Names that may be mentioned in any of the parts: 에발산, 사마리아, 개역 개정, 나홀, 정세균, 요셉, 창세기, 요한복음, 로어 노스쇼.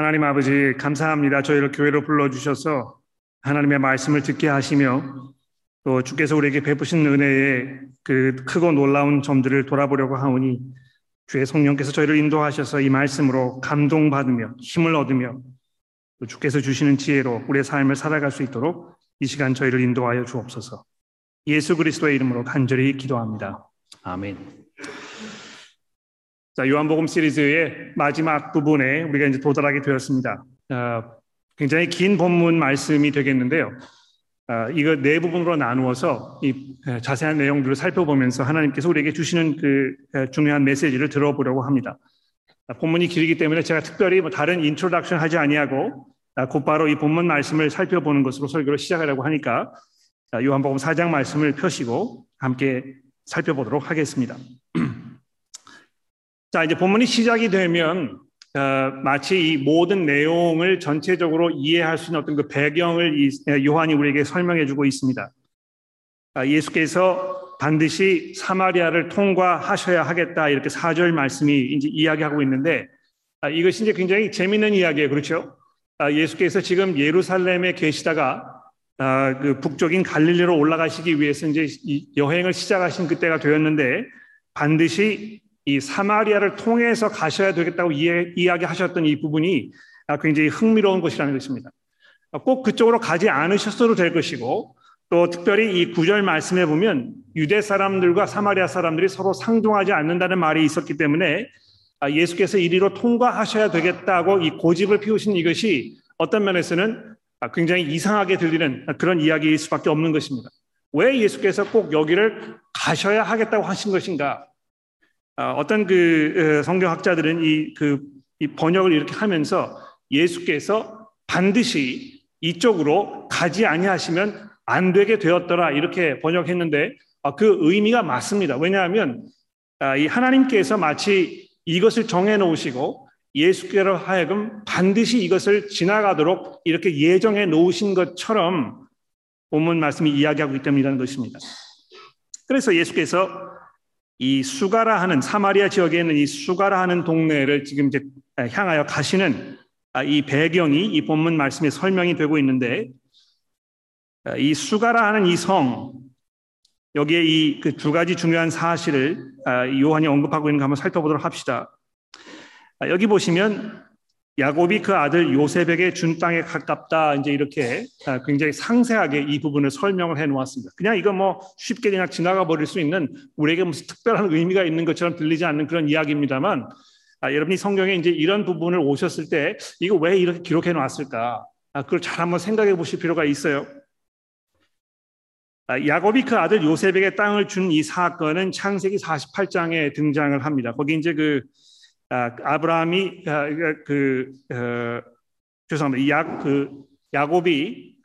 하나님 아버지 감사합니다. 저희를 교회로 불러주셔서 하나님의 말씀을 듣게 하시며 또 주께서 우리에게 베푸신 은혜의 그 크고 놀라운 점들을 돌아보려고 하오니 주의 성령께서 저희를 인도하셔서 이 말씀으로 감동받으며 힘을 얻으며 또 주께서 주시는 지혜로 우리의 삶을 살아갈 수 있도록 이 시간 저희를 인도하여 주옵소서. 예수 그리스도의 이름으로 간절히 기도합니다. 아멘. 자, 요한복음 시리즈의 마지막 부분에 우리가 이제 도달하게 되었습니다. 굉장히 긴 본문 말씀이 되겠는데요. 이거 네 부분으로 나누어서 이 자세한 내용들을 살펴보면서 하나님께서 우리에게 주시는 그 중요한 메시지를 들어보려고 합니다. 본문이 길기 때문에 제가 특별히 뭐 다른 인트로덕션 하지 아니하고 곧바로 이 본문 말씀을 살펴보는 것으로 설교를 시작하려고 하니까 요한복음 4장 말씀을 펴시고 함께 살펴보도록 하겠습니다. 자, 이제 본문이 시작이 되면 마치 이 모든 내용을 전체적으로 이해할 수 있는 어떤 그 배경을 요한이 우리에게 설명해 주고 있습니다. 예수께서 반드시 사마리아를 통과하셔야 하겠다, 이렇게 4절 말씀이 이제 이야기하고 있는데 이것이 이제 굉장히 재미있는 이야기예요. 그렇죠? 예수께서 지금 예루살렘에 계시다가 그 북쪽인 갈릴리로 올라가시기 위해서 이제 이 여행을 시작하신 그때가 되었는데 반드시 이 사마리아를 통해서 가셔야 되겠다고 이야기하셨던 이 부분이 굉장히 흥미로운 것이라는 것입니다. 꼭 그쪽으로 가지 않으셨어도 될 것이고 또 특별히 이 9절 말씀에 보면 유대 사람들과 사마리아 사람들이 서로 상종하지 않는다는 말이 있었기 때문에 예수께서 이리로 통과하셔야 되겠다고 이 고집을 피우신 이것이 어떤 면에서는 굉장히 이상하게 들리는 그런 이야기일 수밖에 없는 것입니다. 왜 예수께서 꼭 여기를 가셔야 하겠다고 하신 것인가? 어떤 그 성경학자들은 이 번역을 이렇게 하면서 예수께서 반드시 이쪽으로 가지 아니하시면 안 되게 되었더라, 이렇게 번역했는데 그 의미가 맞습니다. 왜냐하면 이 하나님께서 마치 이것을 정해놓으시고 예수께로 하여금 반드시 이것을 지나가도록 이렇게 예정해 놓으신 것처럼 본문 말씀이 이야기하고 있다는 것입니다. 그래서 예수께서 이 수가라 하는 사마리아 지역에 있는 이 수가라 하는 동네를 지금 이제 향하여 가시는 이 배경이 이 본문 말씀에 설명이 되고 있는데 이 수가라 하는 이 성, 여기에 이 그 두 가지 중요한 사실을 요한이 언급하고 있는가 한번 살펴보도록 합시다. 여기 보시면 야곱이 그 아들 요셉에게 준 땅에 가깝다, 이제 이렇게 굉장히 상세하게 이 부분을 설명을 해 놓았습니다. 그냥 이거 뭐 쉽게 그냥 지나가 버릴 수 있는, 우리에게 무슨 특별한 의미가 있는 것처럼 들리지 않는 그런 이야기입니다만 여러분이 성경에 이제 이런 부분을 오셨을 때 이거 왜 이렇게 기록해 놨을까? 그걸 잘 한번 생각해 보실 필요가 있어요. 야곱이 그 아들 요셉에게 땅을 준 이 사건은 창세기 48장에 등장을 합니다. 거기 이제 그 아브라함이 야곱이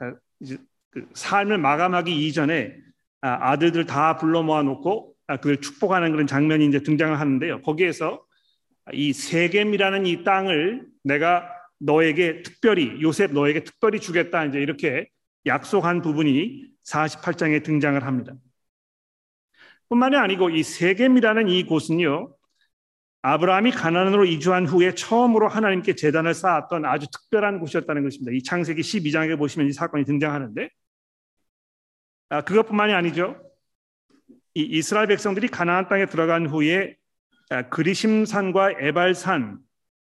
삶을 마감하기 이전에 아들들 다 불러 모아놓고 그를 축복하는 그런 장면이 이제 등장을 하는데요. 거기에서 이 세겜이라는 이 땅을 내가 너에게 특별히, 요셉 너에게 특별히 주겠다, 이제 이렇게 약속한 부분이 48장에 등장을 합니다. 뿐만이 아니고 이 세겜이라는 이 곳은요, 아브라함이 가나안으로 이주한 후에 처음으로 하나님께 제단을 쌓았던 아주 특별한 곳이었다는 것입니다. 이 창세기 12장에 보시면 이 사건이 등장하는데 그것뿐만이 아니죠. 이 이스라엘 백성들이 가나안 땅에 들어간 후에 그리심산과 에발산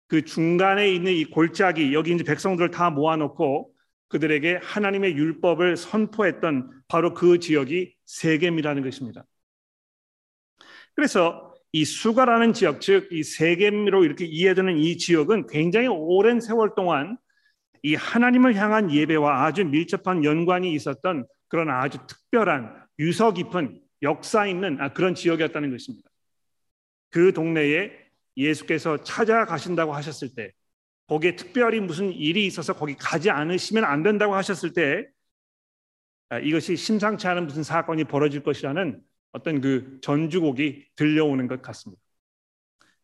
그 중간에 있는 이 골짜기, 여기 이제 백성들을 다 모아놓고 그들에게 하나님의 율법을 선포했던 바로 그 지역이 세겜이라는 것입니다. 그래서 이 수가라는 지역, 즉 이 세겜으로 이렇게 이해되는 이 지역은 굉장히 오랜 세월 동안 이 하나님을 향한 예배와 아주 밀접한 연관이 있었던 그런 아주 특별한 유서 깊은 역사 있는 그런 지역이었다는 것입니다. 그 동네에 예수께서 찾아가신다고 하셨을 때, 거기에 특별히 무슨 일이 있어서 거기 가지 않으시면 안 된다고 하셨을 때 이것이 심상치 않은 무슨 사건이 벌어질 것이라는 어떤 그 전주곡이 들려오는 것 같습니다.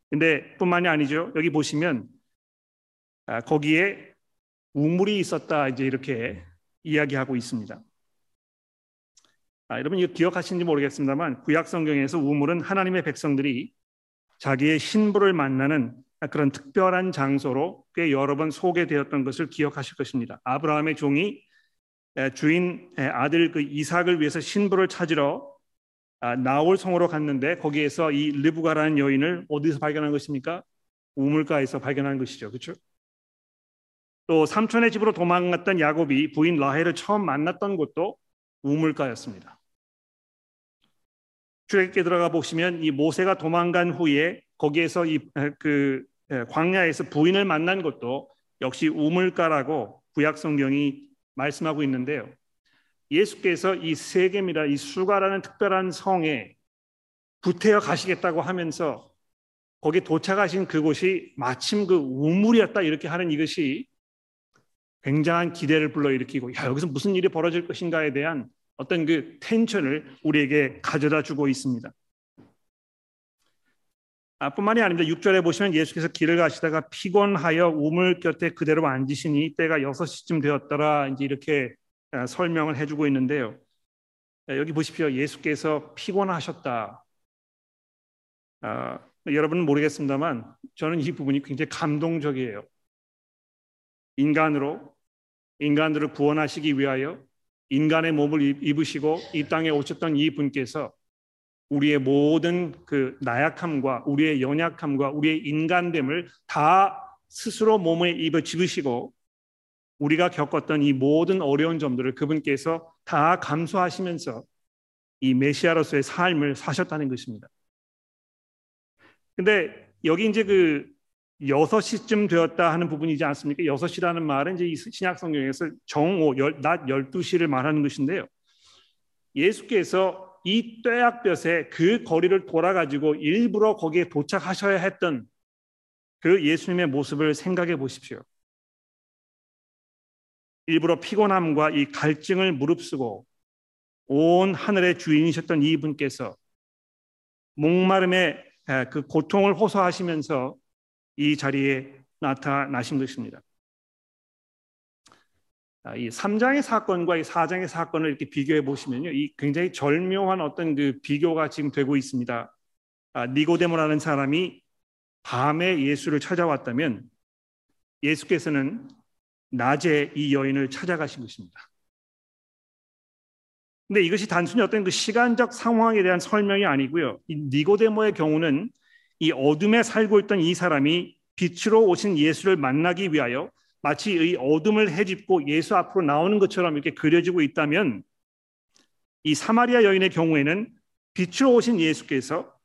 근데 뿐만이 아니죠. 여기 보시면 거기에 우물이 있었다, 이제 이렇게 이야기하고 있습니다. 여러분 이거 기억하시는지 모르겠습니다만 구약 성경에서 우물은 하나님의 백성들이 자기의 신부를 만나는 그런 특별한 장소로 꽤 여러 번 소개되었던 것을 기억하실 것입니다. 아브라함의 종이 주인 아들 그 이삭을 위해서 신부를 찾으러 나홀 성으로 갔는데 거기에서 이 르브가라는 여인을 어디서 발견한 것입니까? 우물가에서 발견한 것이죠. 그렇죠? 또 삼촌의 집으로 도망갔던 야곱이 부인 라헬을 처음 만났던 곳도 우물가였습니다. 출애굽기에 들어가 보시면 이 모세가 도망간 후에 거기에서 그 광야에서 부인을 만난 것도 역시 우물가라고 구약 성경이 말씀하고 있는데요. 예수께서 이 세겜이라 이 수가라는 특별한 성에 구태여 가시겠다고 하면서 거기 도착하신 그곳이 마침 그 우물이었다 이렇게 하는 이것이 굉장한 기대를 불러일으키고 여기서 무슨 일이 벌어질 것인가에 대한 어떤 그 텐션을 우리에게 가져다 주고 있습니다. 뿐만이 아닙니다. 6절에 보시면 예수께서 길을 가시다가 피곤하여 우물 곁에 그대로 앉으시니 때가 6시쯤 되었더라 이제 이렇게 설명을 해주고 있는데요. 여기 보십시오. 예수께서 피곤하셨다. 여러분은 모르겠습니다만 저는 이 부분이 굉장히 감동적이에요. 인간들을 구원하시기 위하여 인간의 몸을 입으시고 이 땅에 오셨던 이 분께서 우리의 모든 그 나약함과 우리의 연약함과 우리의 인간됨을 다 스스로 몸에 입으시고 우리가 겪었던 이 모든 어려운 점들을 그분께서 다 감수하시면서 이 메시아로서의 삶을 사셨다는 것입니다. 근데 여기 이제 그 6시쯤 되었다 하는 부분이지 않습니까? 6시라는 말은 이제 이 신약 성경에서 정오, 낮 12시를 말하는 것인데요. 예수께서 이 떼약볕에 그 거리를 돌아가지고 일부러 거기에 도착하셔야 했던 그 예수님의 모습을 생각해 보십시오. 일부러 피곤함과 이 갈증을 무릅쓰고 온 하늘의 주인이셨던 이분께서 목마름의 그 고통을 호소하시면서 이 자리에 나타나신 것입니다. 이 3장의 사건과 이 4장의 사건을 이렇게 비교해 보시면요, 이 굉장히 절묘한 어떤 그 비교가 지금 되고 있습니다. 니고데모라는 사람이 밤에 예수를 찾아왔다면 예수께서는 낮에 이 여인을 찾아가신 것입니다. 근데 이것이 단순히 어떤 그 시간적 상황에 대한 설명이 아니고요. 이 니고데모의 경우는 이 어둠에 살고 있던 이 사람이 빛으로 오신 예수를 만나기 위하여 마치 이 어둠을 헤집고 예수 앞으로 나오는 것처럼 이렇게 그려지고 있다면 이 사마리아 여인의 경우에는 빛으로 오신 예수께서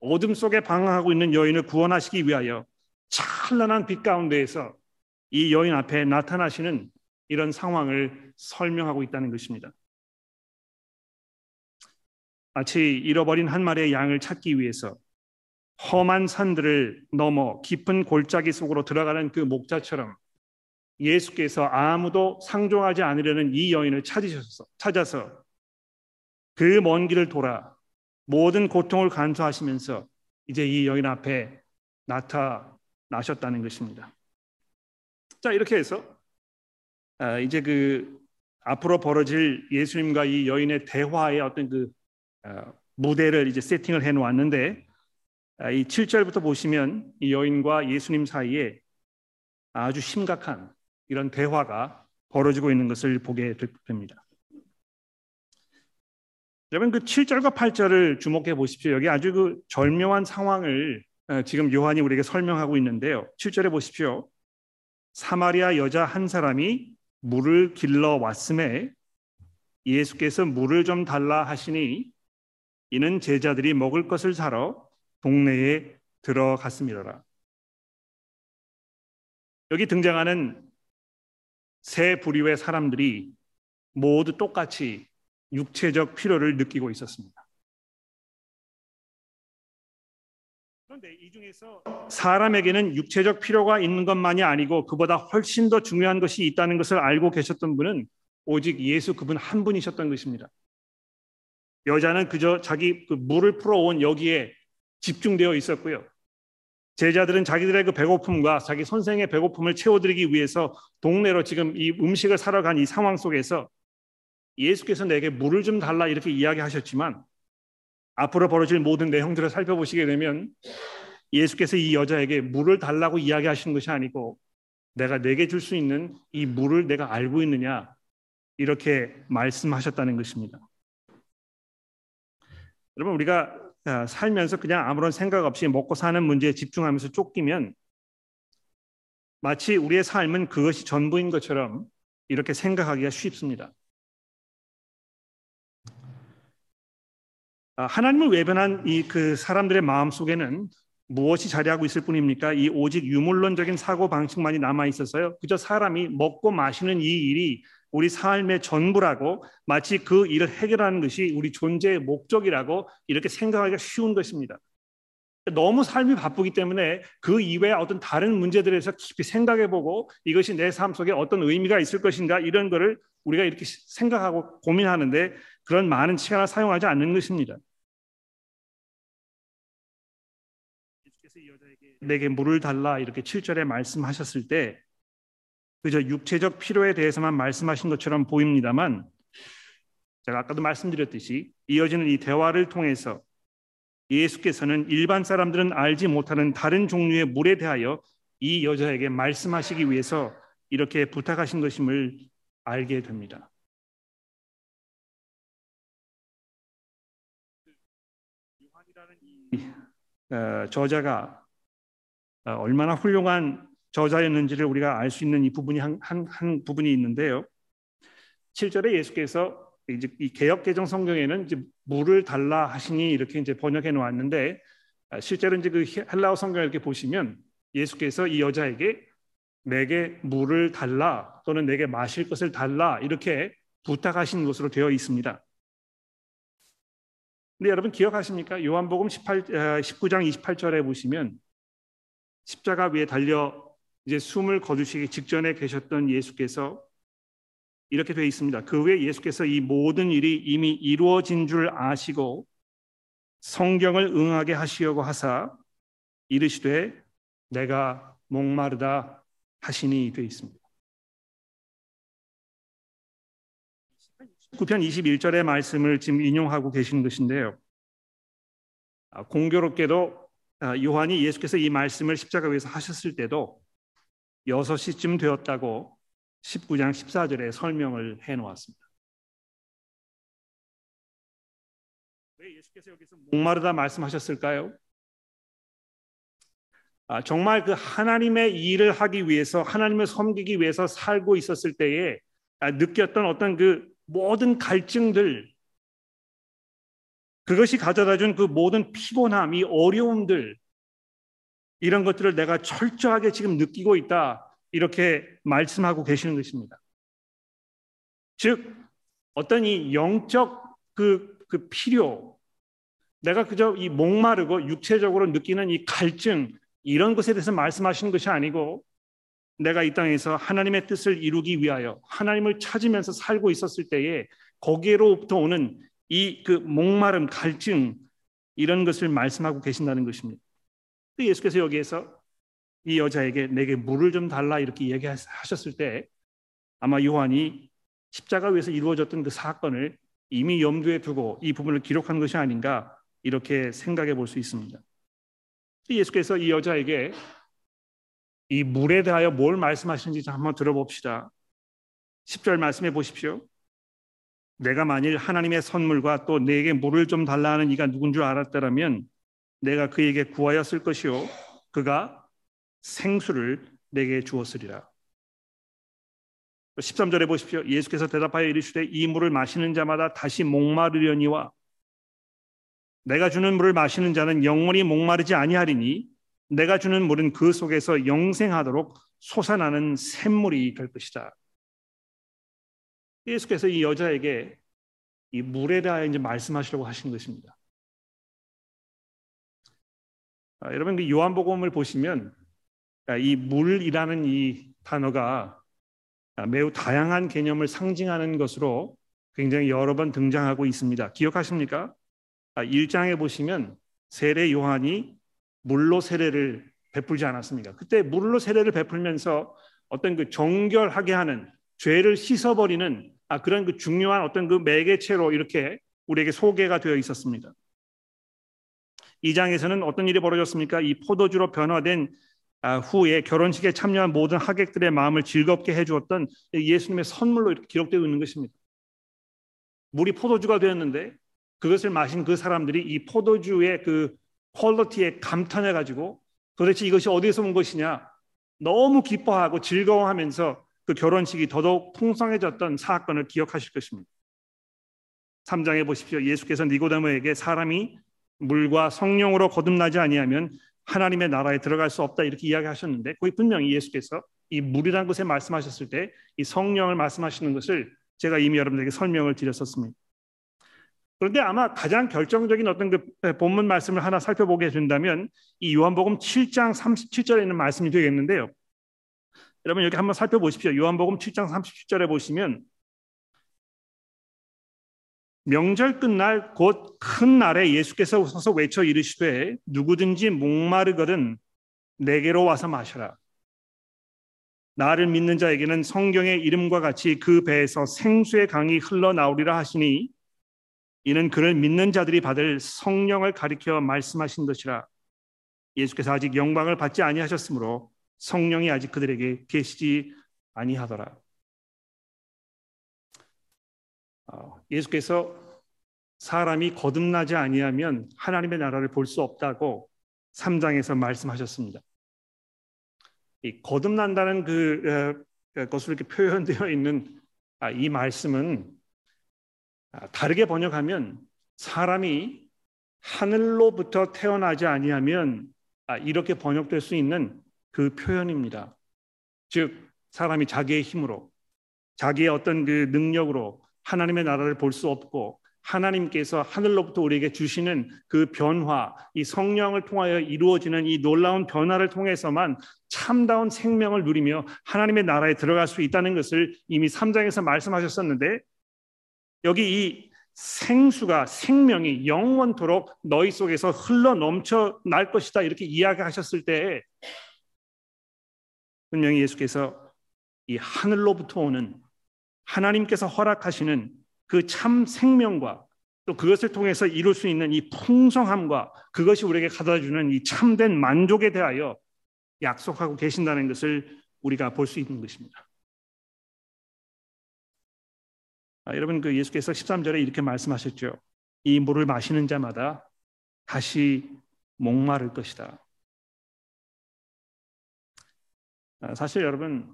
어둠 속에 방황하고 있는 여인을 구원하시기 위하여 찬란한 빛 가운데에서 이 여인 앞에 나타나시는 이런 상황을 설명하고 있다는 것입니다. 마치 잃어버린 한 마리의 양을 찾기 위해서 험한 산들을 넘어 깊은 골짜기 속으로 들어가는 그 목자처럼 예수께서 아무도 상종하지 않으려는 이 여인을 찾아서 그 먼 길을 돌아 모든 고통을 감수하시면서 이제 이 여인 앞에 나타나셨다는 것입니다. 자, 이렇게 해서 이제 그 앞으로 벌어질 예수님과 이 여인의 대화의 어떤 그 무대를 이제 세팅을 해 놓았는데 이 7절부터 보시면 이 여인과 예수님 사이에 아주 심각한 이런 대화가 벌어지고 있는 것을 보게 됩니다. 여러분 그 7절과 8절을 주목해 보십시오. 여기 아주 그 절묘한 상황을 지금 요한이 우리에게 설명하고 있는데요. 7절에 보십시오. 사마리아 여자 한 사람이 물을 길러 왔음에 예수께서 물을 좀 달라 하시니 이는 제자들이 먹을 것을 사러 동네에 들어갔음이로라. 여기 등장하는 세 부류의 사람들이 모두 똑같이 육체적 필요를 느끼고 있었습니다. 그런데 이 중에서 사람에게는 육체적 필요가 있는 것만이 아니고 그보다 훨씬 더 중요한 것이 있다는 것을 알고 계셨던 분은 오직 예수 그분 한 분이셨던 것입니다. 여자는 그저 자기 그 물을 풀어온 여기에 집중되어 있었고요. 제자들은 자기들의 그 배고픔과 자기 선생의 배고픔을 채워드리기 위해서 동네로 지금 이 음식을 사러 간 이 상황 속에서 예수께서 내게 물을 좀 달라 이렇게 이야기하셨지만 앞으로 벌어질 모든 내용들을 살펴보시게 되면 예수께서 이 여자에게 물을 달라고 이야기하시는 것이 아니고 내가 내게 줄 수 있는 이 물을 내가 알고 있느냐 이렇게 말씀하셨다는 것입니다. 여러분, 우리가 살면서 그냥 아무런 생각 없이 먹고 사는 문제에 집중하면서 쫓기면 마치 우리의 삶은 그것이 전부인 것처럼 이렇게 생각하기가 쉽습니다. 하나님을 외면한 이 그 사람들의 마음 속에는 무엇이 자리하고 있을 뿐입니까? 이 오직 유물론적인 사고 방식만이 남아 있어서요. 그저 사람이 먹고 마시는 이 일이 우리 삶의 전부라고, 마치 그 일을 해결하는 것이 우리 존재의 목적이라고 이렇게 생각하기가 쉬운 것입니다. 너무 삶이 바쁘기 때문에 그 이외의 어떤 다른 문제들에서 깊이 생각해보고 이것이 내 삶 속에 어떤 의미가 있을 것인가 이런 거를 우리가 이렇게 생각하고 고민하는데 그런 많은 시간을 사용하지 않는 것입니다. 내게 물을 달라 이렇게 7절에 말씀하셨을 때 그저 육체적 필요에 대해서만 말씀하신 것처럼 보입니다만, 제가 아까도 말씀드렸듯이 이어지는 이 대화를 통해서 예수께서는 일반 사람들은 알지 못하는 다른 종류의 물에 대하여 이 여자에게 말씀하시기 위해서 이렇게 부탁하신 것임을 알게 됩니다. 요한이라는 이 저자가 얼마나 훌륭한 저자였는지를 우리가 알 수 있는 이 부분이 한 부분이 있는데요. 7절에 예수께서 이제 이 개역 개정 성경에는 이제 물을 달라 하시니 이렇게 이제 번역해 놓았는데, 실제로 이제 그 헬라어 성경을 이렇게 보시면 예수께서 이 여자에게 내게 물을 달라 또는 내게 마실 것을 달라 이렇게 부탁하신 것으로 되어 있습니다. 근데 여러분 기억하십니까? 요한복음 19장 28절에 보시면 십자가 위에 달려 이제 숨을 거두시기 직전에 계셨던 예수께서 이렇게 되어 있습니다. 그 후에 예수께서 이 모든 일이 이미 이루어진 줄 아시고 성경을 응하게 하시려고 하사 이르시되 내가 목마르다 하시니 되어 있습니다. 9편 21절의 말씀을 지금 인용하고 계신 것인데요. 공교롭게도 요한이 예수께서 이 말씀을 십자가 위에서 하셨을 때도 6시쯤 되었다고 19장 14절에 설명을 해놓았습니다. 왜 예수께서 여기서 목마르다 말씀하셨을까요? 정말 그 하나님의 일을 하기 위해서, 하나님을 섬기기 위해서 살고 있었을 때에 느꼈던 어떤 그 모든 갈증들, 그것이 가져다준 그 모든 피곤함, 이 어려움들, 이런 것들을 내가 철저하게 지금 느끼고 있다 이렇게 말씀하고 계시는 것입니다. 즉 어떤 이 영적 그 필요, 내가 그저 이 목마르고 육체적으로 느끼는 이 갈증, 이런 것에 대해서 말씀하시는 것이 아니고 내가 이 땅에서 하나님의 뜻을 이루기 위하여 하나님을 찾으면서 살고 있었을 때에 거기로부터 오는 이 그 목마름, 갈증, 이런 것을 말씀하고 계신다는 것입니다. 예수께서 여기에서 이 여자에게 내게 물을 좀 달라 이렇게 얘기하셨을 때 아마 요한이 십자가 위에서 이루어졌던 그 사건을 이미 염두에 두고 이 부분을 기록한 것이 아닌가 이렇게 생각해 볼 수 있습니다. 예수께서 이 여자에게 이 물에 대하여 뭘 말씀하시는지 한번 들어봅시다. 10절 말씀해 보십시오. 내가 만일 하나님의 선물과 또 내게 물을 좀 달라 하는 이가 누군 줄 알았더라면 내가 그에게 구하였을 것이요 그가 생수를 내게 주었으리라. 13절에 보십시오. 예수께서 대답하여 이르시되 이 물을 마시는 자마다 다시 목마르려니와 내가 주는 물을 마시는 자는 영원히 목마르지 아니하리니 내가 주는 물은 그 속에서 영생하도록 솟아나는 샘물이 될 것이다. 예수께서 이 여자에게 이 물에 대하여 이제 말씀하시려고 하시는 것입니다. 여러분 그 요한복음을 보시면 이 물이라는 이 단어가 매우 다양한 개념을 상징하는 것으로 굉장히 여러 번 등장하고 있습니다. 기억하십니까? 1장에 보시면 세례 요한이 물로 세례를 베풀지 않았습니까? 그때 물로 세례를 베풀면서 어떤 그 정결하게 하는, 죄를 씻어버리는 그런 그 중요한 어떤 그 매개체로 이렇게 우리에게 소개가 되어 있었습니다. 2장에서는 어떤 일이 벌어졌습니까? 이 포도주로 변화된 후에 결혼식에 참여한 모든 하객들의 마음을 즐겁게 해주었던 예수님의 선물로 이렇게 기록되고 있는 것입니다. 물이 포도주가 되었는데 그것을 마신 그 사람들이 이 포도주의 그 퀄리티에 감탄해가지고 도대체 이것이 어디에서 온 것이냐 너무 기뻐하고 즐거워하면서 그 결혼식이 더더욱 풍성해졌던 사건을 기억하실 것입니다. 3장에 보십시오. 예수께서 니고데모에게 사람이 물과 성령으로 거듭나지 아니하면 하나님의 나라에 들어갈 수 없다 이렇게 이야기하셨는데 거기 분명히 예수께서 이 물이라는 것에 말씀하셨을 때 이 성령을 말씀하시는 것을 제가 이미 여러분들에게 설명을 드렸었습니다. 그런데 아마 가장 결정적인 어떤 그 본문 말씀을 하나 살펴보게 해준다면 이 요한복음 7장 37절에 있는 말씀이 되겠는데요. 여러분 여기 한번 살펴보십시오. 요한복음 7장 37절에 보시면 명절 끝날 곧 큰 날에 예수께서 웃어서 외쳐 이르시되 누구든지 목마르거든 내게로 와서 마셔라. 나를 믿는 자에게는 성경의 이름과 같이 그 배에서 생수의 강이 흘러나오리라 하시니 이는 그를 믿는 자들이 받을 성령을 가리켜 말씀하신 것이라. 예수께서 아직 영광을 받지 아니하셨으므로 성령이 아직 그들에게 계시지 아니하더라. 예수께서 사람이 거듭나지 아니하면 하나님의 나라를 볼 수 없다고 3장에서 말씀하셨습니다. 이 거듭난다는 것으로 이렇게 표현되어 있는 이 말씀은 다르게 번역하면 사람이 하늘로부터 태어나지 아니하면 이렇게 번역될 수 있는 그 표현입니다. 즉 사람이 자기의 힘으로 자기의 어떤 그 능력으로 하나님의 나라를 볼 수 없고 하나님께서 하늘로부터 우리에게 주시는 그 변화, 이 성령을 통하여 이루어지는 이 놀라운 변화를 통해서만 참다운 생명을 누리며 하나님의 나라에 들어갈 수 있다는 것을 이미 3장에서 말씀하셨었는데 여기 이 생수가 생명이 영원토록 너희 속에서 흘러 넘쳐 날 것이다 이렇게 이야기하셨을 때 분명히 예수께서 이 하늘로부터 오는 하나님께서 허락하시는 그 참 생명과 또 그것을 통해서 이룰 수 있는 이 풍성함과 그것이 우리에게 가져다주는 이 참된 만족에 대하여 약속하고 계신다는 것을 우리가 볼 수 있는 것입니다. 여러분 그 예수께서 13절에 이렇게 말씀하셨죠. 이 물을 마시는 자마다 다시 목마를 것이다. 사실 여러분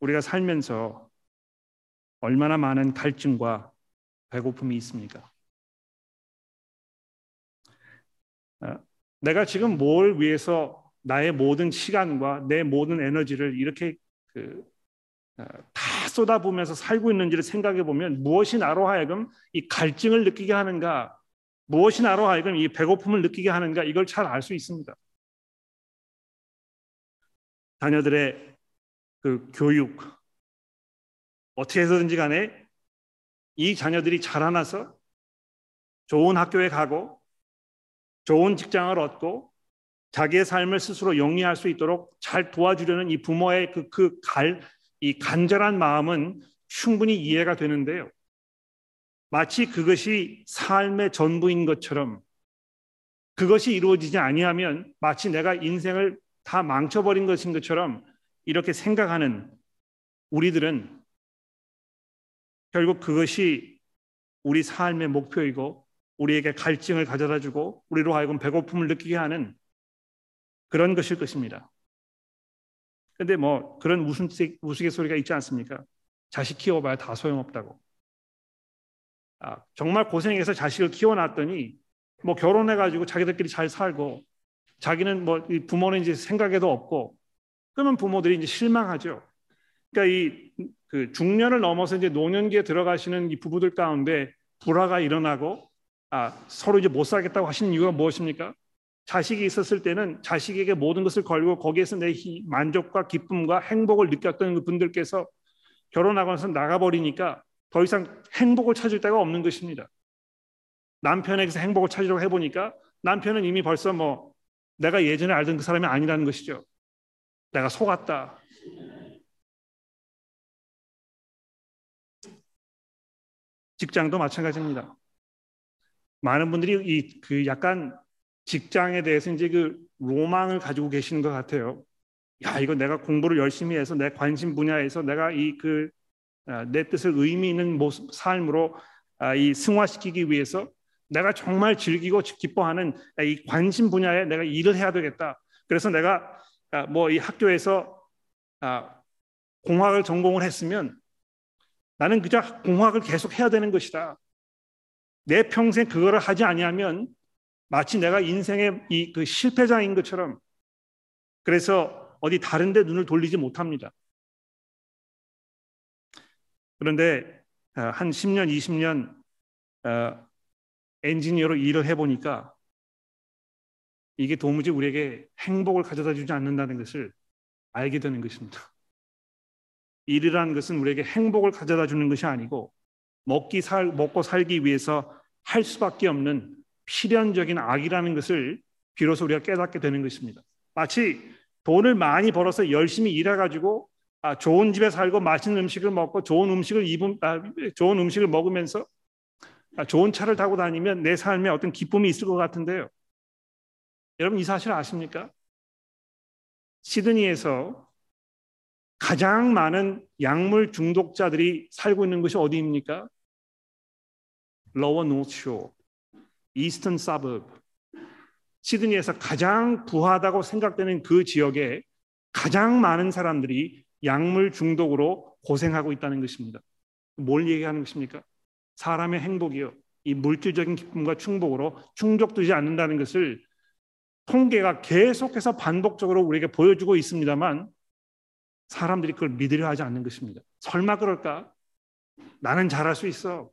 우리가 살면서 얼마나 많은 갈증과 배고픔이 있습니까? 내가 지금 뭘 위해서 나의 모든 시간과 내 모든 에너지를 이렇게 다 쏟아부으면서 살고 있는지를 생각해 보면 무엇이 나로 하여금 이 갈증을 느끼게 하는가, 무엇이 나로 하여금 이 배고픔을 느끼게 하는가 이걸 잘 알 수 있습니다. 자녀들의 그 교육, 어떻게 해서든지 간에 이 자녀들이 자라나서 좋은 학교에 가고 좋은 직장을 얻고 자기의 삶을 스스로 영위할 수 있도록 잘 도와주려는 이 부모의 이 간절한 마음은 충분히 이해가 되는데요. 마치 그것이 삶의 전부인 것처럼 그것이 이루어지지 아니하면 마치 내가 인생을 다 망쳐버린 것인 것처럼 이렇게 생각하는 우리들은 결국 그것이 우리 삶의 목표이고 우리에게 갈증을 가져다주고 우리로 하여금 배고픔을 느끼게 하는 그런 것일 것입니다. 그런데 뭐 그런 우스갯소리가 있지 않습니까? 자식 키워봐야 다 소용없다고. 정말 고생해서 자식을 키워놨더니 뭐 결혼해가지고 자기들끼리 잘 살고 자기는 뭐 부모는 이제 생각에도 없고 그러면 부모들이 이제 실망하죠. 그러니까 그 중년을 넘어서 이제 노년기에 들어가시는 이 부부들 가운데 불화가 일어나고 서로 이제 못 살겠다고 하시는 이유가 무엇입니까? 자식이 있었을 때는 자식에게 모든 것을 걸고 거기에서 내 만족과 기쁨과 행복을 느꼈던 그 분들께서 결혼하고 나서 나가버리니까 더 이상 행복을 찾을 데가 없는 것입니다. 남편에게서 행복을 찾으려고 해보니까 남편은 이미 벌써 뭐 내가 예전에 알던 그 사람이 아니라는 것이죠. 내가 속았다. 직장도 마찬가지입니다. 많은 분들이 약간 직장에 대해서 이제 그 로망을 가지고 계시는 것 같아요. 야, 이거 내가 공부를 열심히 해서 내 관심 분야에서 내가 이 그 내 뜻을 의미 있는 모습, 삶으로 이 승화시키기 위해서 내가 정말 즐기고 기뻐하는 이 관심 분야에 내가 일을 해야 되겠다. 그래서 내가 뭐 이 학교에서 공학을 전공을 했으면 나는 그저 공학을 계속 해야 되는 것이다. 내 평생 그거를 하지 아니하면 마치 내가 인생의 이 그 실패자인 것처럼, 그래서 어디 다른 데 눈을 돌리지 못합니다. 그런데 한 10년, 20년 엔지니어로 일을 해보니까 이게 도무지 우리에게 행복을 가져다 주지 않는다는 것을 알게 되는 것입니다. 일이라는 것은 우리에게 행복을 가져다 주는 것이 아니고 먹고 살기 위해서 할 수밖에 없는 필연적인 악이라는 것을 비로소 우리가 깨닫게 되는 것입니다. 마치 돈을 많이 벌어서 열심히 일해가지고 좋은 집에 살고 맛있는 음식을 먹고 좋은 음식을 먹으면서 좋은 차를 타고 다니면 내 삶에 어떤 기쁨이 있을 것 같은데요. 여러분, 이 사실 아십니까? 시드니에서 가장 많은 약물 중독자들이 살고 있는 곳이 어디입니까? 로어 노스쇼, 이스턴 서버브. 시드니에서 가장 부하다고 생각되는 그 지역에 가장 많은 사람들이 약물 중독으로 고생하고 있다는 것입니다. 뭘 얘기하는 것입니까? 사람의 행복이요, 이 물질적인 기쁨과 충복으로 충족되지 않는다는 것을 통계가 계속해서 반복적으로 우리에게 보여주고 있습니다만 사람들이 그걸 믿으려 하지 않는 것입니다. 설마 그럴까? 나는 잘할 수 있어.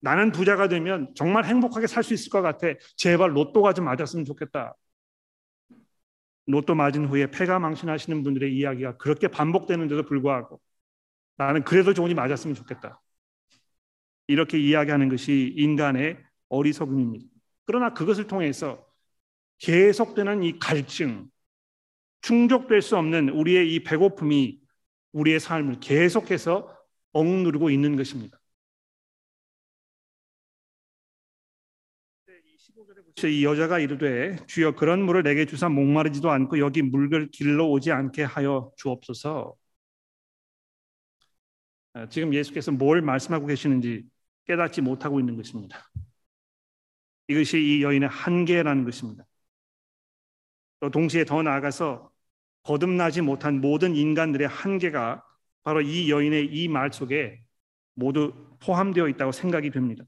나는 부자가 되면 정말 행복하게 살 수 있을 것 같아. 제발 로또가 좀 맞았으면 좋겠다. 로또 맞은 후에 폐가 망신하시는 분들의 이야기가 그렇게 반복되는데도 불구하고 나는 그래도 좋으니 맞았으면 좋겠다. 이렇게 이야기하는 것이 인간의 어리석음입니다. 그러나 그것을 통해서 계속되는 이 갈증, 충족될 수 없는 우리의 이 배고픔이 우리의 삶을 계속해서 억누르고 있는 것입니다. 15절에 이 여자가 이르되 주여 그런 물을 내게 주사 목마르지도 않고 여기 물을 길러 오지 않게 하여 주옵소서. 지금 예수께서 뭘 말씀하고 계시는지 깨닫지 못하고 있는 것입니다. 이것이 이 여인의 한계라는 것입니다. 또 동시에 더 나아가서 거듭나지 못한 모든 인간들의 한계가 바로 이 여인의 이 말 속에 모두 포함되어 있다고 생각이 됩니다.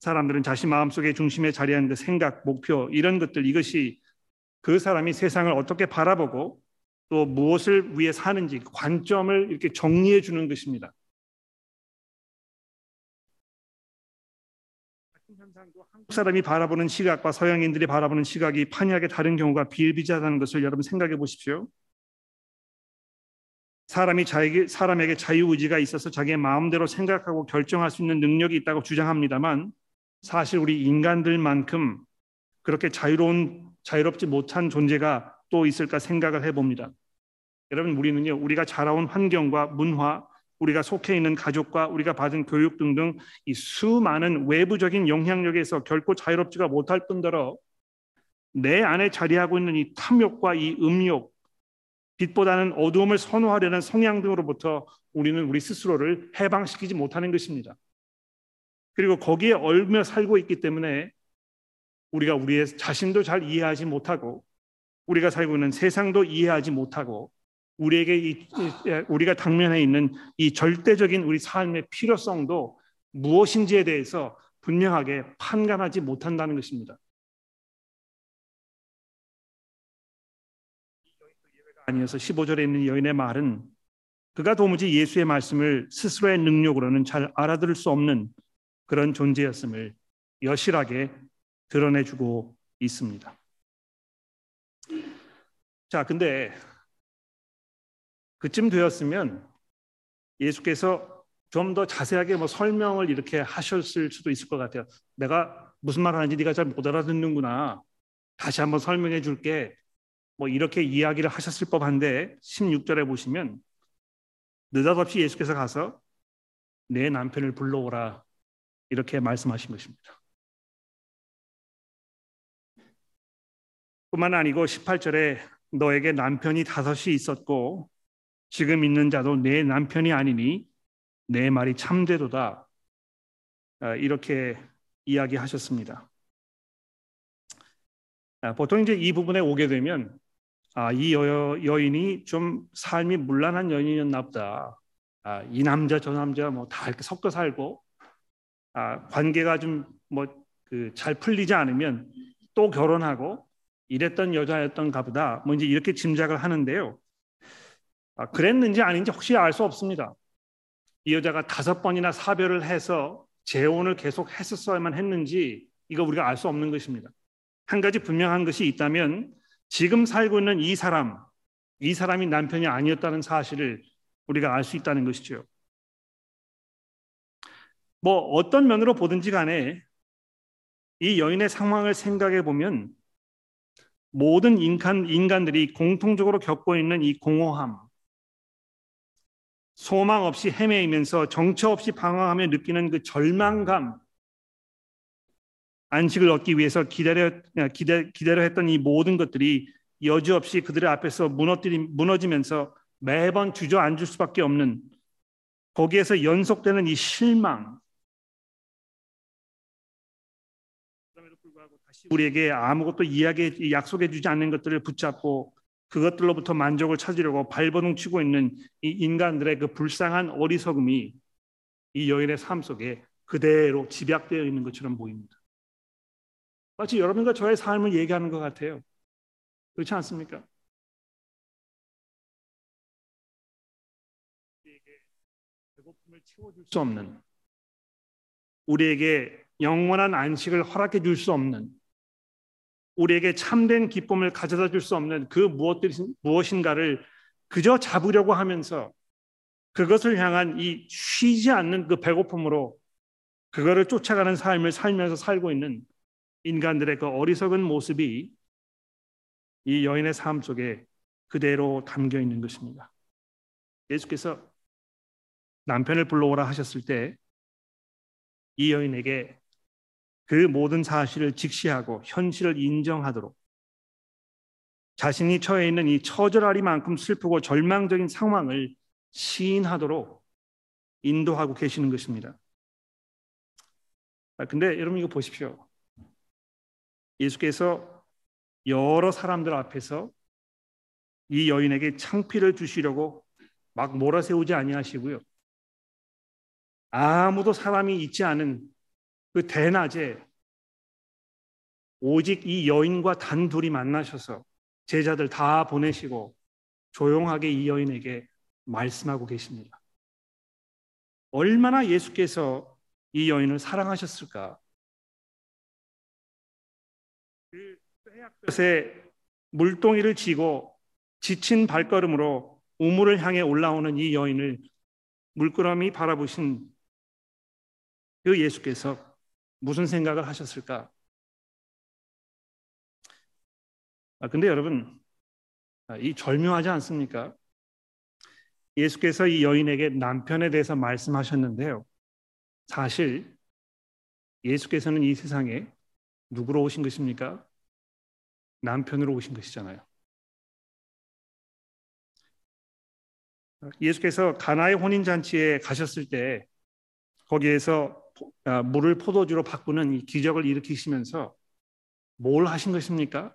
사람들은 자신 마음속의 중심에 자리하는 그 생각, 목표, 이런 것들, 이것이 그 사람이 세상을 어떻게 바라보고 또 무엇을 위해 사는지 관점을 이렇게 정리해 주는 것입니다. 한국 사람이 바라보는 시각과 서양인들이 바라보는 시각이 판이하게 다른 경우가 비일비재하다는 것을 여러분 생각해 보십시오. 사람에게 자유의지가 있어서 자기의 마음대로 생각하고 결정할 수 있는 능력이 있다고 주장합니다만 사실 우리 인간들만큼 그렇게 자유롭지 못한 존재가 또 있을까 생각을 해봅니다. 여러분, 우리는요, 우리가 자라온 환경과 문화, 우리가 속해 있는 가족과 우리가 받은 교육 등등 이 수많은 외부적인 영향력에서 결코 자유롭지가 못할 뿐더러 내 안에 자리하고 있는 이 탐욕과 이 음욕, 빛보다는 어두움을 선호하려는 성향 등으로부터 우리는 우리 스스로를 해방시키지 못하는 것입니다. 그리고 거기에 얼며 살고 있기 때문에 우리가 우리의 자신도 잘 이해하지 못하고 우리가 살고 있는 세상도 이해하지 못하고 우리가 당면해 있는 이 절대적인 우리 삶의 필요성도 무엇인지에 대해서 분명하게 판단하지 못한다는 것입니다. 아니어서 15절에 있는 여인의 말은 그가 도무지 예수의 말씀을 스스로의 능력으로는 잘 알아들을 수 없는 그런 존재였음을 여실하게 드러내주고 있습니다. 자, 근데 그쯤 되었으면 예수께서 좀 더 자세하게 뭐 설명을 이렇게 하셨을 수도 있을 것 같아요. 내가 무슨 말 하는지 네가 잘 못 알아듣는구나. 다시 한번 설명해 줄게. 뭐 이렇게 이야기를 하셨을 법한데 16절에 보시면 느닷없이 예수께서 가서 내 남편을 불러오라 이렇게 말씀하신 것입니다. 뿐만 아니고 18절에 너에게 남편이 5이 있었고 지금 있는 자도 내 남편이 아니니 내 말이 참되도다, 이렇게 이야기하셨습니다. 보통 이제 이 부분에 오게 되면 이 여인이 좀 삶이 문란한 여인이었나 보다. 이 남자 저 남자 뭐 다 이렇게 섞여 살고 관계가 좀 뭐 그 잘 풀리지 않으면 또 결혼하고 이랬던 여자였던가 보다. 뭐 이제 이렇게 짐작을 하는데요. 그랬는지 아닌지 혹시 알 수 없습니다. 이 여자가 5번이나 사별을 해서 재혼을 계속 했었어야만 했는지 이거 우리가 알 수 없는 것입니다. 한 가지 분명한 것이 있다면 지금 살고 있는 이 사람이 남편이 아니었다는 사실을 우리가 알 수 있다는 것이죠. 뭐 어떤 면으로 보든지 간에 이 여인의 상황을 생각해 보면 모든 인간들이 공통적으로 겪고 있는 이 공허함, 소망 없이 헤매이면서 정처 없이 방황하며 느끼는 그 절망감, 안식을 얻기 위해서 기다려 했던 이 모든 것들이 여지없이 그들의 앞에서 무너지면서 매번 주저앉을 수밖에 없는, 거기에서 연속되는 이 실망, 그럼에도 불구하고 다시 우리에게 아무것도 약속해 주지 않는 것들을 붙잡고 그것들로부터 만족을 찾으려고 발버둥 치고 있는 이 인간들의 그 불쌍한 어리석음이 이 여인의 삶 속에 그대로 집약되어 있는 것처럼 보입니다. 마치 여러분과 저의 삶을 얘기하는 것 같아요. 그렇지 않습니까? 우리에게 배고픔을 채워줄 수 없는, 우리에게 영원한 안식을 허락해 줄 수 없는, 우리에게 참된 기쁨을 가져다 줄 수 없는 그 무엇인가를 그저 잡으려고 하면서 그것을 향한 이 쉬지 않는 그 배고픔으로 그거를 쫓아가는 삶을 살면서 살고 있는 인간들의 그 어리석은 모습이 이 여인의 삶 속에 그대로 담겨 있는 것입니다. 예수께서 남편을 불러오라 하셨을 때 이 여인에게 그 모든 사실을 직시하고 현실을 인정하도록, 자신이 처해 있는 이 처절하리만큼 슬프고 절망적인 상황을 시인하도록 인도하고 계시는 것입니다. 근데 여러분 이거 보십시오. 예수께서 여러 사람들 앞에서 이 여인에게 창피를 주시려고 막 몰아세우지 아니하시고요, 아무도 사람이 있지 않은 그 대낮에 오직 이 여인과 단둘이 만나셔서 제자들 다 보내시고 조용하게 이 여인에게 말씀하고 계십니다. 얼마나 예수께서 이 여인을 사랑하셨을까? 그 쇠약볕에 물동이를 쥐고 지친 발걸음으로 우물을 향해 올라오는 이 여인을 물끄러미 바라보신 그 예수께서 무슨 생각을 하셨을까? 근데 여러분, 이 절묘하지 않습니까? 예수께서 이 여인에게 남편에 대해서 말씀하셨는데요, 사실 예수께서는 이 세상에 누구로 오신 것입니까? 남편으로 오신 것이잖아요. 예수께서 가나의 혼인잔치에 가셨을 때 거기에서 물을 포도주로 바꾸는 이 기적을 일으키시면서 뭘 하신 것입니까?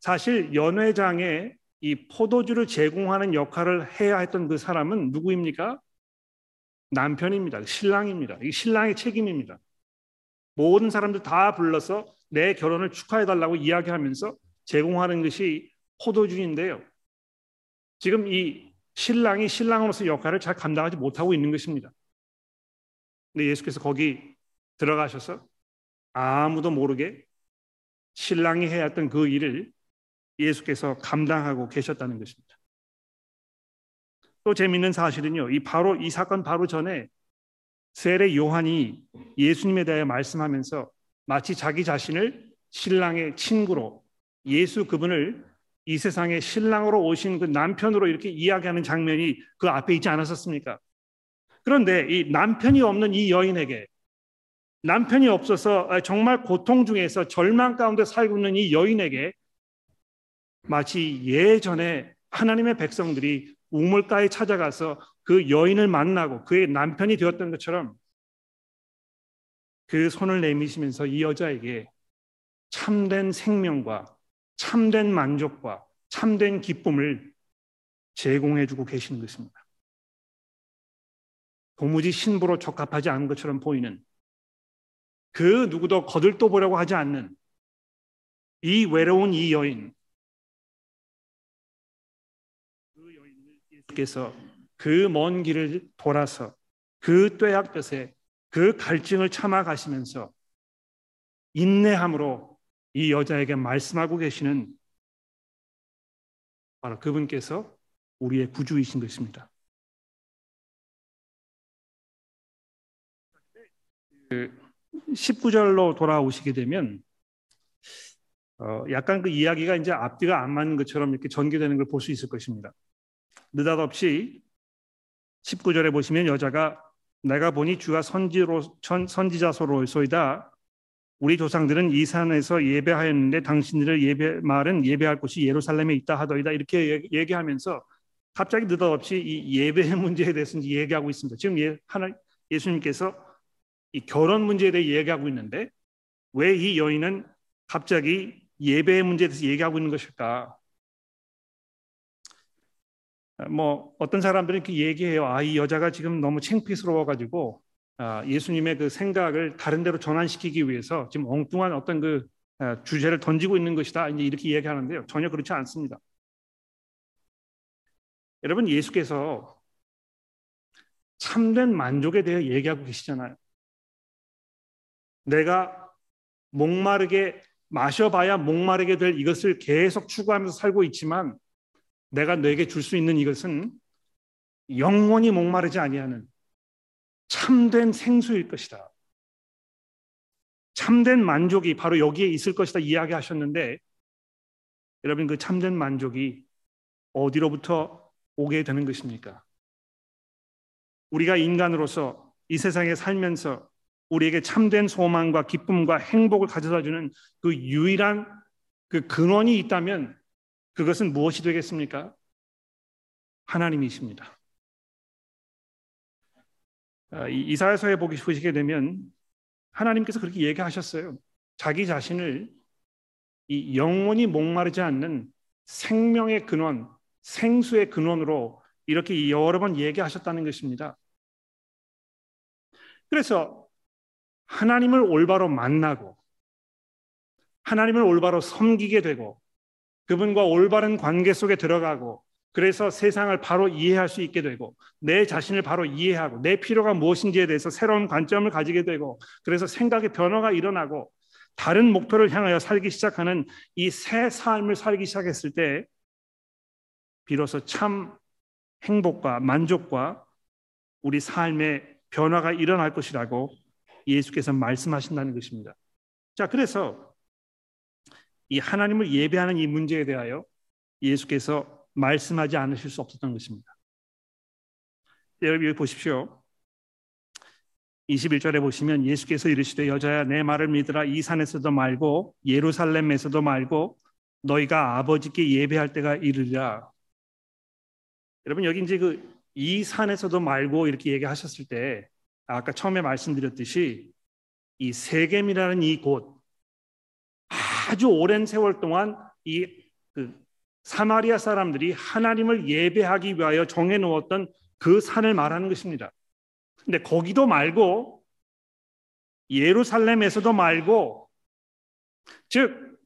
사실 연회장에 이 포도주를 제공하는 역할을 해야 했던 그 사람은 누구입니까? 남편입니다. 신랑입니다. 이 신랑의 책임입니다. 모든 사람들 다 불러서 내 결혼을 축하해달라고 이야기하면서 제공하는 것이 포도주인데요, 지금 이 신랑이 신랑으로서 역할을 잘 감당하지 못하고 있는 것입니다. 근데 예수께서 거기 들어가셔서 아무도 모르게 신랑이 해야 했던 그 일을 예수께서 감당하고 계셨다는 것입니다. 또 재미있는 사실은요, 이 사건 바로 전에 세례 요한이 예수님에 대해 말씀하면서 마치 자기 자신을 신랑의 친구로, 예수 그분을 이 세상에 신랑으로 오신 그 남편으로 이렇게 이야기하는 장면이 그 앞에 있지 않았었습니까? 그런데 이 남편이 없는 이 여인에게, 남편이 없어서 정말 고통 중에서 절망 가운데 살고 있는 이 여인에게 마치 예전에 하나님의 백성들이 우물가에 찾아가서 그 여인을 만나고 그의 남편이 되었던 것처럼 그 손을 내미시면서 이 여자에게 참된 생명과 참된 만족과 참된 기쁨을 제공해주고 계시는 것입니다. 도무지 신부로 적합하지 않은 것처럼 보이는, 그 누구도 거들떠보려고 하지 않는 이 외로운 이 여인, 그 여인을 예수께서 그 먼 길을 돌아서 그 떼약볕에 그 갈증을 참아 가시면서 인내함으로 이 여자에게 말씀하고 계시는 바로 그분께서 우리의 구주이신 것입니다. 그 19절로 돌아오시게 되면 약간 그 이야기가 이제 앞뒤가 안 맞는 것처럼 이렇게 전개되는 걸 볼 수 있을 것입니다. 느닷없이 19절에 보시면 여자가 내가 보니 주가 선지자소로소이다. 우리 조상들은 이 산에서 예배하였는데 당신들의 말은 예배할 곳이 예루살렘에 있다 하더이다. 이렇게 얘기하면서 갑자기 느닷없이 이 예배의 문제에 대해서 얘기하고 있습니다. 지금 예수님께서 이 결혼 문제에 대해 얘기하고 있는데 왜 이 여인은 갑자기 예배의 문제에 대해서 얘기하고 있는 것일까? 뭐 어떤 사람들은 이렇게 얘기해요. 아, 이 여자가 지금 너무 창피스러워가지고 예수님의 그 생각을 다른 데로 전환시키기 위해서 지금 엉뚱한 어떤 그 주제를 던지고 있는 것이다, 이제 이렇게 얘기하는데요. 전혀 그렇지 않습니다. 여러분, 예수께서 참된 만족에 대해 얘기하고 계시잖아요. 내가 목마르게 마셔봐야 목마르게 될 이것을 계속 추구하면서 살고 있지만 내가 너에게 줄 수 있는 이것은 영원히 목마르지 아니하는 참된 생수일 것이다. 참된 만족이 바로 여기에 있을 것이다 이야기하셨는데, 여러분, 그 참된 만족이 어디로부터 오게 되는 것입니까? 우리가 인간으로서 이 세상에 살면서 우리에게 참된 소망과 기쁨과 행복을 가져다주는 그 유일한 그 근원이 있다면 그것은 무엇이 되겠습니까? 하나님이십니다. 이사야서에 보시게 되면 하나님께서 그렇게 얘기하셨어요. 자기 자신을 이 영원히 목마르지 않는 생명의 근원, 생수의 근원으로 이렇게 여러 번 얘기하셨다는 것입니다. 그래서 하나님을 올바로 만나고 하나님을 올바로 섬기게 되고 그분과 올바른 관계 속에 들어가고, 그래서 세상을 바로 이해할 수 있게 되고 내 자신을 바로 이해하고 내 필요가 무엇인지에 대해서 새로운 관점을 가지게 되고, 그래서 생각의 변화가 일어나고 다른 목표를 향하여 살기 시작하는 이 새 삶을 살기 시작했을 때 비로소 참 행복과 만족과 우리 삶의 변화가 일어날 것이라고 예수께서 말씀하신다는 것입니다. 자, 그래서 이 하나님을 예배하는 이 문제에 대하여 예수께서 말씀하지 않으실 수 없었던 것입니다. 여러분, 여기 보십시오. 21절에 보시면 예수께서 이르시되 여자야 내 말을 믿으라. 이 산에서도 말고 예루살렘에서도 말고 너희가 아버지께 예배할 때가 이르리라. 여러분, 여기 이제 그 이 산에서도 말고 이렇게 얘기하셨을 때 아까 처음에 말씀드렸듯이 이 세겜이라는 이 곳, 아주 오랜 세월 동안 이 사마리아 사람들이 하나님을 예배하기 위하여 정해놓았던 그 산을 말하는 것입니다. 근데 거기도 말고 예루살렘에서도 말고, 즉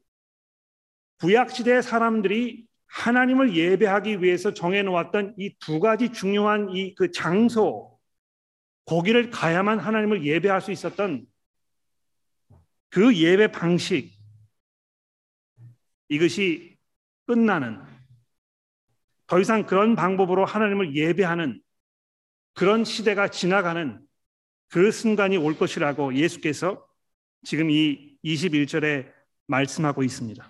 구약시대의 사람들이 하나님을 예배하기 위해서 정해놓았던 이 두 가지 중요한 이 그 장소, 거기를 가야만 하나님을 예배할 수 있었던 그 예배 방식, 이것이 끝나는, 더 이상 그런 방법으로 하나님을 예배하는 그런 시대가 지나가는 그 순간이 올 것이라고 예수께서 지금 이 21절에 말씀하고 있습니다.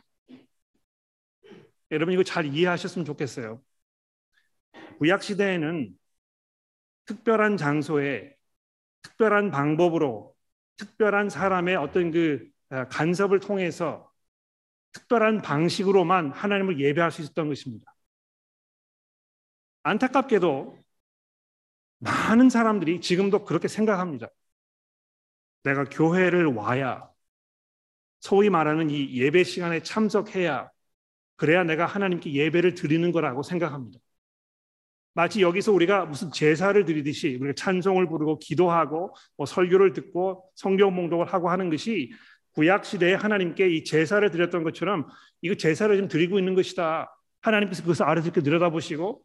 여러분, 이거 잘 이해하셨으면 좋겠어요. 구약시대에는 특별한 장소에 특별한 방법으로 특별한 사람의 어떤 그 간섭을 통해서 특별한 방식으로만 하나님을 예배할 수 있었던 것입니다. 안타깝게도 많은 사람들이 지금도 그렇게 생각합니다. 내가 교회를 와야, 소위 말하는 이 예배 시간에 참석해야, 그래야 내가 하나님께 예배를 드리는 거라고 생각합니다. 마치 여기서 우리가 무슨 제사를 드리듯이 우리가 찬송을 부르고 기도하고 뭐 설교를 듣고 성경 봉독을 하고 하는 것이 구약시대에 하나님께 이 제사를 드렸던 것처럼 이거 제사를 지금 드리고 있는 것이다. 하나님께서 그것을 아래서 들여다보시고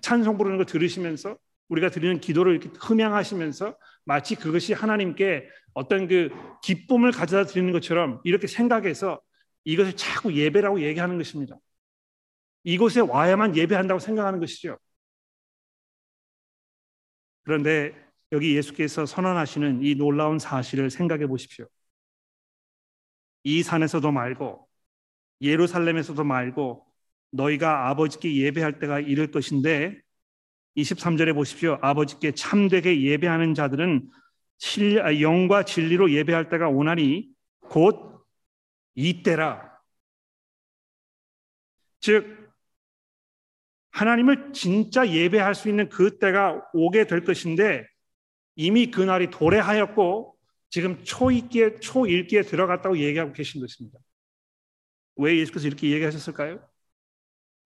찬송 부르는 거 들으시면서 우리가 드리는 기도를 이렇게 흠양하시면서 마치 그것이 하나님께 어떤 그 기쁨을 가져다 드리는 것처럼 이렇게 생각해서 이것을 자꾸 예배라고 얘기하는 것입니다. 이곳에 와야만 예배한다고 생각하는 것이죠. 그런데 여기 예수께서 선언하시는 이 놀라운 사실을 생각해 보십시오. 이 산에서도 말고 예루살렘에서도 말고 너희가 아버지께 예배할 때가 이를 것인데, 23절에 보십시오. 아버지께 참되게 예배하는 자들은 영과 진리로 예배할 때가 오나니 곧 이때라. 즉 하나님을 진짜 예배할 수 있는 그때가 오게 될 것인데, 이미 그날이 도래하였고 지금 초일기에 들어갔다고 얘기하고 계신 것입니다. 왜 예수께서 이렇게 얘기하셨을까요?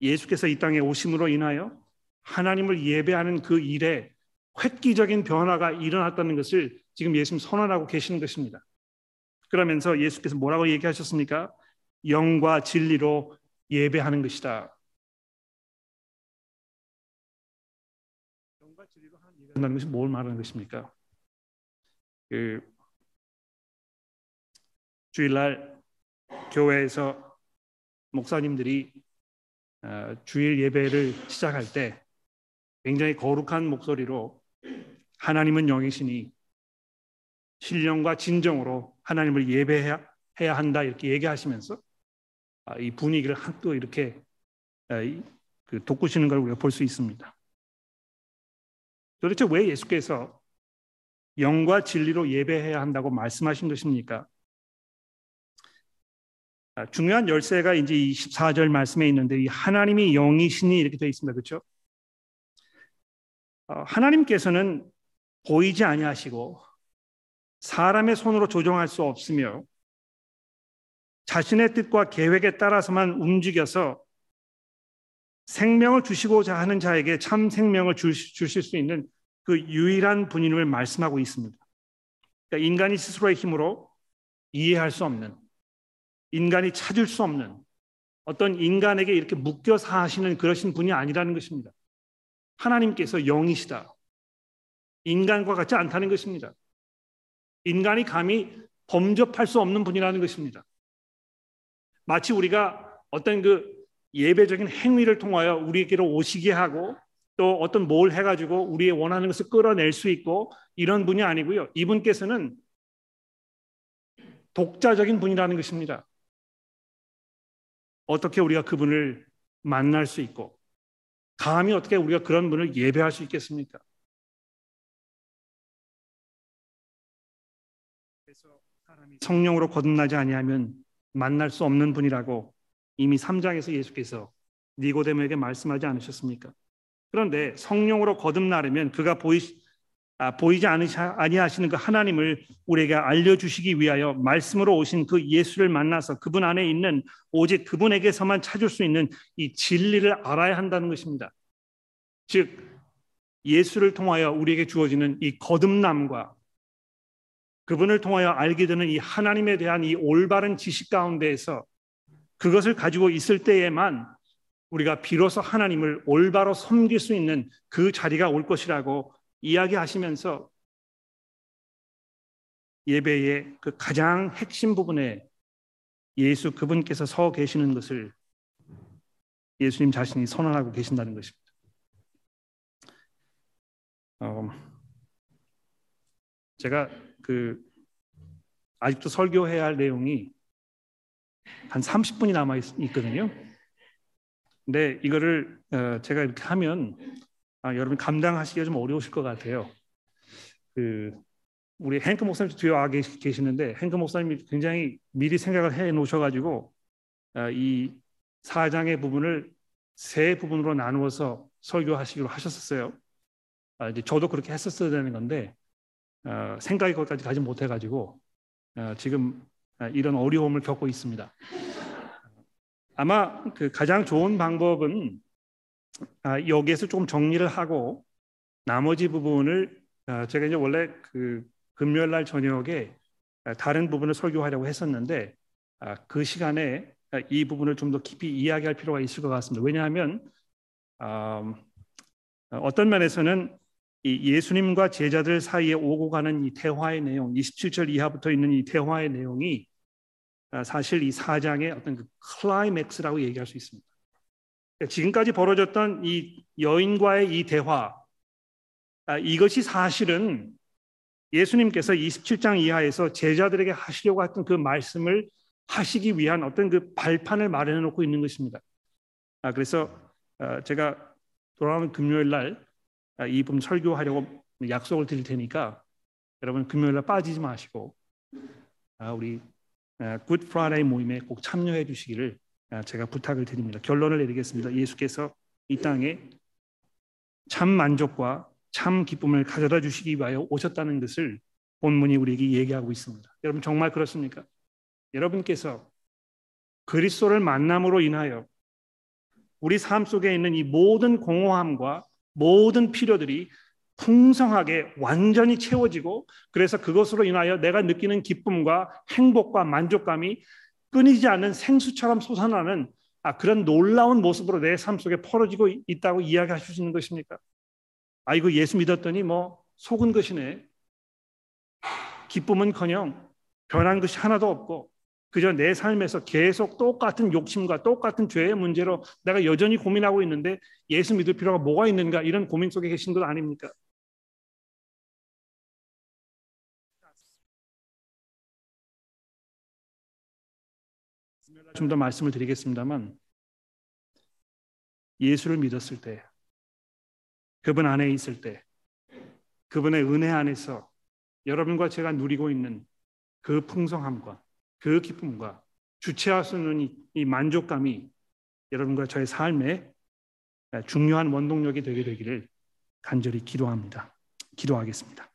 예수께서 이 땅에 오심으로 인하여 하나님을 예배하는 그 일에 획기적인 변화가 일어났다는 것을 지금 예수님 선언하고 계시는 것입니다. 그러면서 예수께서 뭐라고 얘기하셨습니까? 영과 진리로 예배하는 것이다. 영과 진리로 예배한다는 것이 뭘 말하는 것입니까? 주일날 교회에서 목사님들이 주일 예배를 시작할 때 굉장히 거룩한 목소리로 하나님은 영이시니 신령과 진정으로 하나님을 예배해야 한다 이렇게 얘기하시면서 이 분위기를 또 이렇게 돋구시는 걸 우리가 볼 수 있습니다. 도대체 왜 예수께서 영과 진리로 예배해야 한다고 말씀하신 것입니까? 중요한 열쇠가 이제 24절 말씀에 있는데, 이 하나님이 영이시니 이렇게 되어 있습니다. 그렇죠? 하나님께서는 보이지 아니하시고 사람의 손으로 조종할 수 없으며 자신의 뜻과 계획에 따라서만 움직여서 생명을 주시고자 하는 자에게 참 생명을 주실 수 있는 그 유일한 분임을 말씀하고 있습니다. 그러니까 인간이 스스로의 힘으로 이해할 수 없는, 인간이 찾을 수 없는, 어떤 인간에게 이렇게 묶여 사시는 그러신 분이 아니라는 것입니다. 하나님께서 영이시다. 인간과 같지 않다는 것입니다. 인간이 감히 범접할 수 없는 분이라는 것입니다. 마치 우리가 어떤 그 예배적인 행위를 통하여 우리에게로 오시게 하고 또 어떤 뭘 해가지고 우리의 원하는 것을 끌어낼 수 있고 이런 분이 아니고요. 이분께서는 독자적인 분이라는 것입니다. 어떻게 우리가 그분을 만날 수 있고 감히 어떻게 우리가 그런 분을 예배할 수 있겠습니까? 그래서 사람이 성령으로 거듭나지 아니하면 만날 수 없는 분이라고 이미 3장에서 예수께서 니고데모에게 말씀하지 않으셨습니까? 그런데 성령으로 거듭나려면 그가 보이지 아니하시는 그 하나님을 우리에게 알려주시기 위하여 말씀으로 오신 그 예수를 만나서 그분 안에 있는 오직 그분에게서만 찾을 수 있는 이 진리를 알아야 한다는 것입니다. 즉 예수를 통하여 우리에게 주어지는 이 거듭남과 그분을 통하여 알게 되는 이 하나님에 대한 이 올바른 지식 가운데에서 그것을 가지고 있을 때에만 우리가 비로소 하나님을 올바로 섬길 수 있는 그 자리가 올 것이라고 이야기하시면서 예배의 그 가장 핵심 부분에 예수 그분께서 서 계시는 것을 예수님 자신이 선언하고 계신다는 것입니다. 제가 아직도 설교해야 할 내용이 한 30분이 남아 있거든요. 근데 이거를 제가 이렇게 하면 여러분 감당하시기가 좀 어려우실 것 같아요. 우리 헨크 목사님 뒤에 와 계시는데 헨크 목사님이 굉장히 미리 생각을 해 놓으셔가지고 이 4장의 부분을 세 부분으로 나누어서 설교하시기로 하셨었어요. 이제 저도 그렇게 했었어야 되는 건데 생각이 거기까지 가지 못해가지고 지금 이런 어려움을 겪고 있습니다. 아마 그 가장 좋은 방법은 여기에서 좀 정리를 하고 나머지 부분을 제가 이제 원래 그 금요일 날 저녁에 다른 부분을 설교하려고 했었는데 그 시간에 이 부분을 좀 더 깊이 이야기할 필요가 있을 것 같습니다. 왜냐하면 어떤 면에서는 이 예수님과 제자들 사이에 오고 가는 이 대화의 내용, 27절 이하부터 있는 이 대화의 내용이 사실 이 4장의 어떤 그 클라이맥스라고 얘기할 수 있습니다. 지금까지 벌어졌던 이 여인과의 이 대화, 이것이 사실은 예수님께서 27장 이하에서 제자들에게 하시려고 했던 그 말씀을 하시기 위한 어떤 그 발판을 마련해 놓고 있는 것입니다. 그래서 제가 돌아오는 금요일 날 이 부분 설교하려고 약속을 드릴 테니까 여러분 금요일 날 빠지지 마시고 우리 굿 프라이데이 모임에 꼭 참여해 주시기를 제가 부탁을 드립니다. 결론을 내리겠습니다. 예수께서 이 땅에 참 만족과 참 기쁨을 가져다 주시기 위하여 오셨다는 것을 본문이 우리에게 얘기하고 있습니다. 여러분 정말 그렇습니까? 여러분께서 그리스도를 만남으로 인하여 우리 삶 속에 있는 이 모든 공허함과 모든 필요들이 풍성하게 완전히 채워지고 그래서 그것으로 인하여 내가 느끼는 기쁨과 행복과 만족감이 끊이지 않는 생수처럼 솟아나는 그런 놀라운 모습으로 내 삶 속에 퍼져지고 있다고 이야기하실 수 있는 것입니까? 이거 예수 믿었더니 뭐 속은 것이네. 기쁨은커녕 변한 것이 하나도 없고 그저 내 삶에서 계속 똑같은 욕심과 똑같은 죄의 문제로 내가 여전히 고민하고 있는데 예수 믿을 필요가 뭐가 있는가 이런 고민 속에 계신 것 아닙니까? 좀 더 말씀을 드리겠습니다만 예수를 믿었을 때 그분 안에 있을 때 그분의 은혜 안에서 여러분과 제가 누리고 있는 그 풍성함과 그 기쁨과 주체할 수 있는 이 만족감이 여러분과 저의 삶에 중요한 원동력이 되게 되기를 간절히 기도합니다. 기도하겠습니다.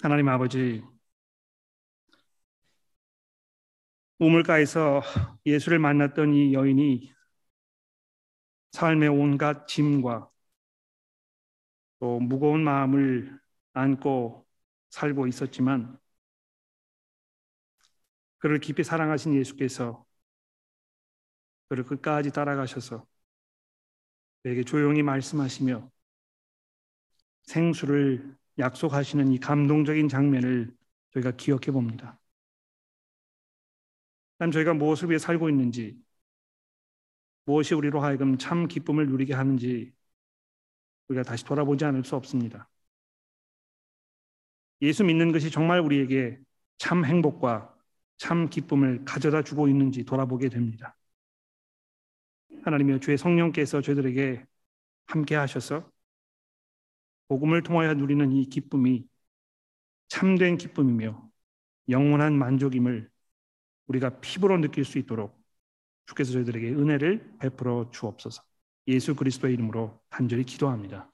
하나님 아버지, 우물가에서 예수를 만났던 이 여인이 삶의 온갖 짐과 또 무거운 마음을 안고 살고 있었지만 그를 깊이 사랑하신 예수께서 그를 끝까지 따라가셔서 그에게 조용히 말씀하시며 생수를 약속하시는 이 감동적인 장면을 저희가 기억해 봅니다. 참 저희가 무엇을 위해 살고 있는지, 무엇이 우리로 하여금 참 기쁨을 누리게 하는지 우리가 다시 돌아보지 않을 수 없습니다. 예수 믿는 것이 정말 우리에게 참 행복과 참 기쁨을 가져다 주고 있는지 돌아보게 됩니다. 하나님이여, 주의 성령께서 저희들에게 함께 하셔서 복음을 통하여 누리는 이 기쁨이 참된 기쁨이며 영원한 만족임을 우리가 피부로 느낄 수 있도록 주께서 저희들에게 은혜를 베풀어 주옵소서. 예수 그리스도의 이름으로 간절히 기도합니다.